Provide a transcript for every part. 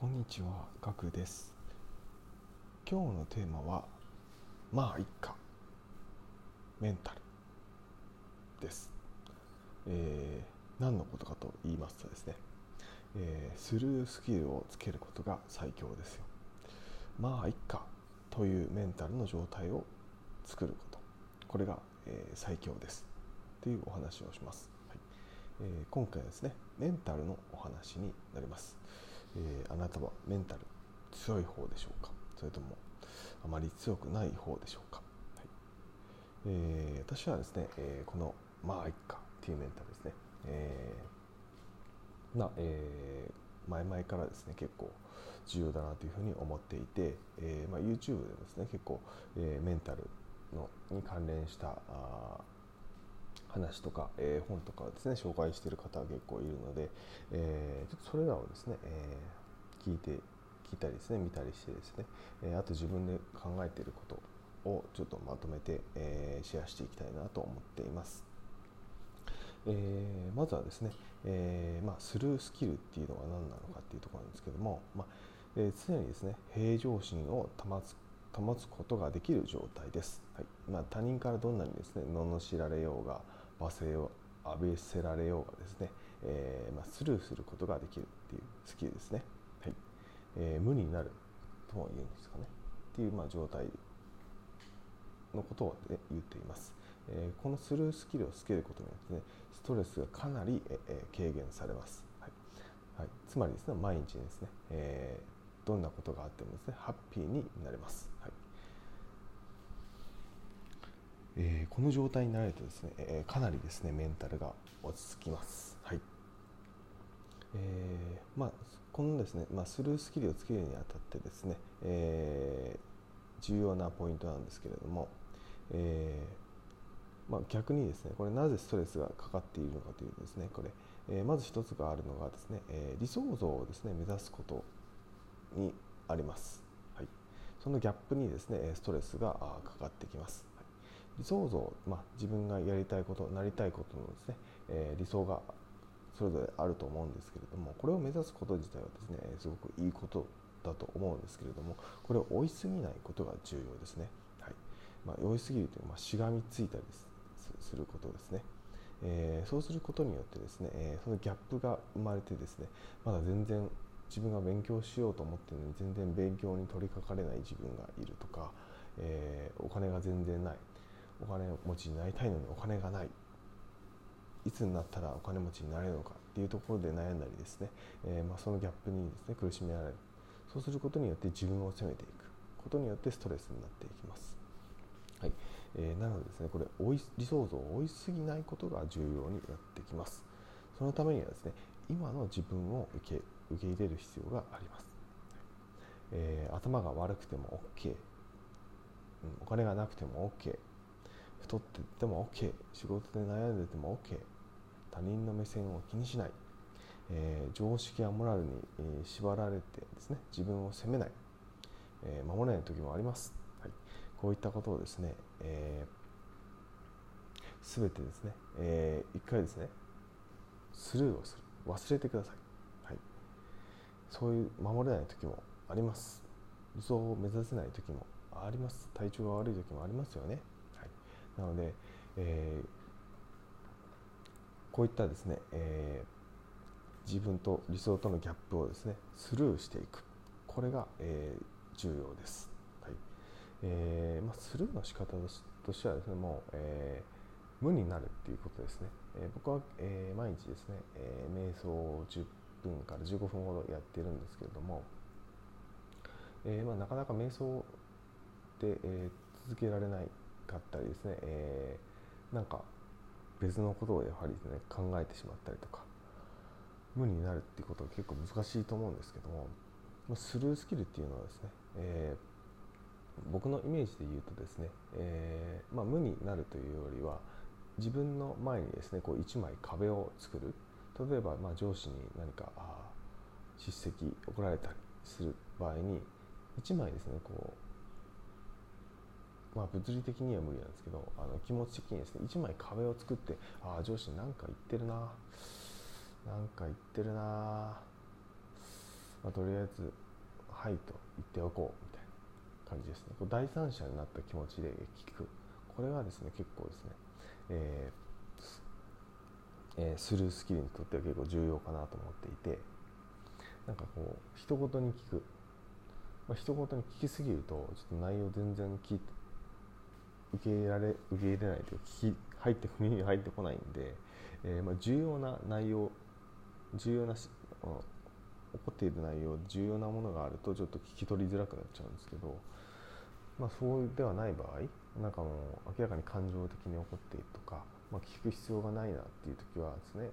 こんにちは、ガクです。今日のテーマはまあいっかメンタルです。何のことかと言いますとですね、スルースキルをつけることが最強ですよ。まあいっかというメンタルの状態を作ること、これが、最強ですというお話をします。はい。今回はですね、メンタルのお話になります。あなたはメンタル強い方でしょうか、それともあまり強くない方でしょうか。はい。私はですね、このまあいっかというメンタルですね、前々からですね結構重要だなというふうに思っていて、YouTube でですね結構、メンタルのに関連した話とか、本とかをですね紹介している方が結構いるので、ちょっとそれらをですね、聞いたりですね見たりしてですね、あと自分で考えていることをちょっとまとめて、シェアしていきたいなと思っています。まずはですね、スルースキルっていうのが何なのかっていうところなんですけども、常にですね平常心を保つことができる状態です。はい。他人からどんなにですね罵られようが罵声を浴びせられようがですね、スルーすることができるっていうスキルですね。はい。無になるとも言うんですかねっていう状態のことを、ね、言っています。このスルースキルをつけることによってねストレスがかなり軽減されます。はい。はい。つまりですね毎日ですね、どんなことがあってもですねハッピーになれます。はい。この状態になれるとですね、かなりですねメンタルが落ち着きます。はい。このですね、スルースキルをつけるにあたってですね、重要なポイントなんですけれども、逆にですねこれなぜストレスがかかっているのかというとですねこれ、まず一つがあるのがですね、理想像をですね目指すことにあります。はい。そのギャップにですねストレスがかかってきます。はい。理想像、自分がやりたいことなりたいことのですね、理想がそれぞれあると思うんですけれども、これを目指すこと自体はですねすごくいいことだと思うんですけれども、これを追いすぎないことが重要ですね。はい。追いすぎるというのはしがみついたりすることですね。そうすることによってですね、そのギャップが生まれてですねまだ全然自分が勉強しようと思ってるのに全然勉強に取り掛かれない自分がいるとか、お金が全然ない、お金持ちになりたいのにお金がない、いつになったらお金持ちになれるのかっていうところで悩んだりですね、そのギャップにですね苦しめられる。そうすることによって自分を責めていくことによってストレスになっていきます。はい。なのでですねこれ理想像を追いすぎないことが重要になってきます。そのためにはですね今の自分を受け入れる必要があります。頭が悪くても OK、お金がなくても OK、 太ってても OK、 仕事で悩んでても OK、 他人の目線を気にしない、常識やモラルに縛られてですね自分を責めない、守れない時もあります。はい。こういったことをですね、全てですね、一回ですねスルーをする、忘れてください。そういう守れない時もあります。理想を目指せない時もあります。体調が悪い時もありますよね。はい。なので、こういったですね、自分と理想とのギャップをですねスルーしていく、これが、重要です。はい。スルーの仕方としてはですねもう、無になるっていうことですね。僕は、毎日ですね、瞑想を10分から15分ほどやっているんですけれども、なかなか瞑想で、続けられないかったりですね、なんか別のことをやはりですね考えてしまったりとか無になるっていうことは結構難しいと思うんですけども、スルースキルっていうのはですね、僕のイメージで言うとですね、無になるというよりは自分の前にですねこう一枚壁を作る。例えば、上司に何か叱責怒られたりする場合に一枚ですねこう、物理的には無理なんですけど気持ち的にですね一枚壁を作って、上司に何か言ってるなまあ、とりあえずはいと言っておこうみたいな感じですね。第三者になった気持ちで聞く、これはですね結構ですね、スルースキルにとっては結構重要かなと思っていて、なんかこう一言に聞く、一言に聞きすぎるとちょっと内容全然受け入れないというか国に入ってこないんで、重要な内容、起こっている内容、重要なものがあるとちょっと聞き取りづらくなっちゃうんですけど、そうではない場合、なんかもう明らかに感情的に起こっているとか、聞く必要がないなっていう時はですね、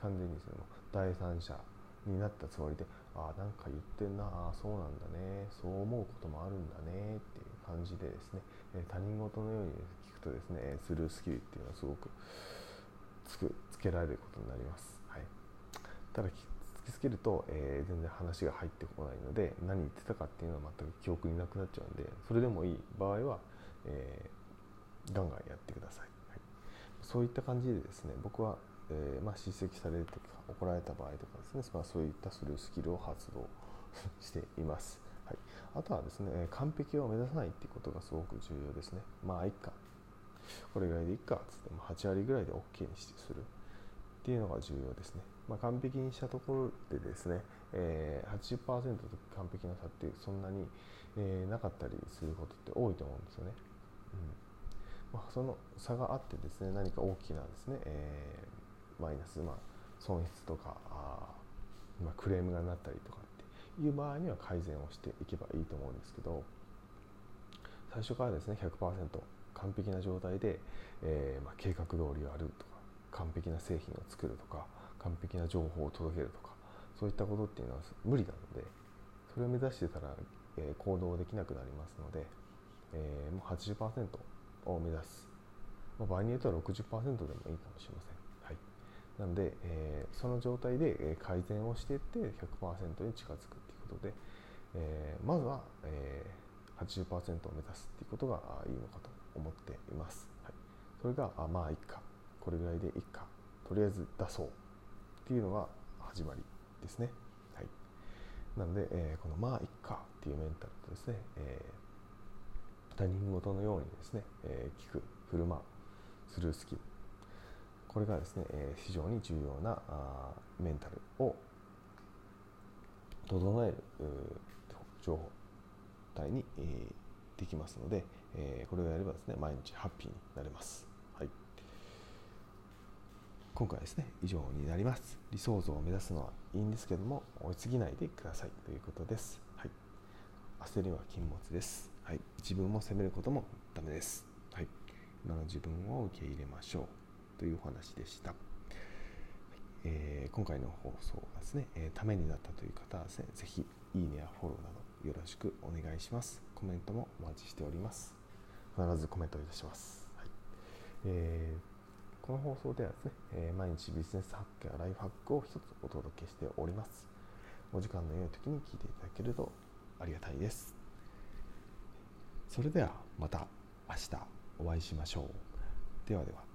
完全にその第三者になったつもりで、なんか言ってんな、そうなんだね、そう思うこともあるんだねっていう感じでですね、他人事のように聞くとですね、スルースキルっていうのはすごくつけられることになります。はい、ただ突きつけると、全然話が入ってこないので、何言ってたかっていうのは全く記憶になくなっちゃうんで、それでもいい場合は、ガンガンやってください。はい、そういった感じでですね、僕は叱責されるとか怒られた場合とかですね、そういったスルースキルを発動しています。はい、あとはですね、完璧を目指さないっていうことがすごく重要ですね。いっか、これぐらいでいっかつって、8割ぐらいで OK にするっていうのが重要ですね。完璧にしたところでですね、80% と完璧な差ってそんなに、なかったりすることって多いと思うんですよね。その差があってですね、何か大きなですね、マイナス、損失とかクレームがなったりとかっていう場合には改善をしていけばいいと思うんですけど、最初からですね 100% 完璧な状態で、計画通りやるとか、完璧な製品を作るとか、完璧な情報を届けるとか、そういったことっていうのは無理なので、それを目指してたら、行動できなくなりますので、もう 80% を目指す、場合によっては 60% でもいいかもしれません。なので、その状態で改善をしていって 100% に近づくということで、まずは、80% を目指すということがいいのかと思っています。はい、それがいっか、これぐらいでいっか、とりあえず出そうっていうのが始まりですね。はい、なので、このいっかっていうメンタルとですね、他人事のようにですね、聞く、振る舞う、スルースキル、これがですね、非常に重要なメンタルを整える状態にできますので、これをやればですね、毎日ハッピーになれます。はい、今回はですね、以上になります。理想像を目指すのはいいんですけども、追いすぎないでくださいということです。はい、焦りは禁物です。はい、自分も責めることもダメです。はい、今の自分を受け入れましょうというお話でした。今回の放送がですね、ためになったという方はですね、ぜひいいねやフォローなどよろしくお願いします。コメントもお待ちしております。必ずコメントいたします。はい、この放送ではですね、毎日ビジネスハックやライフハックを一つお届けしております。お時間の良い時に聞いていただけるとありがたいです。それではまた明日お会いしましょう。ではでは。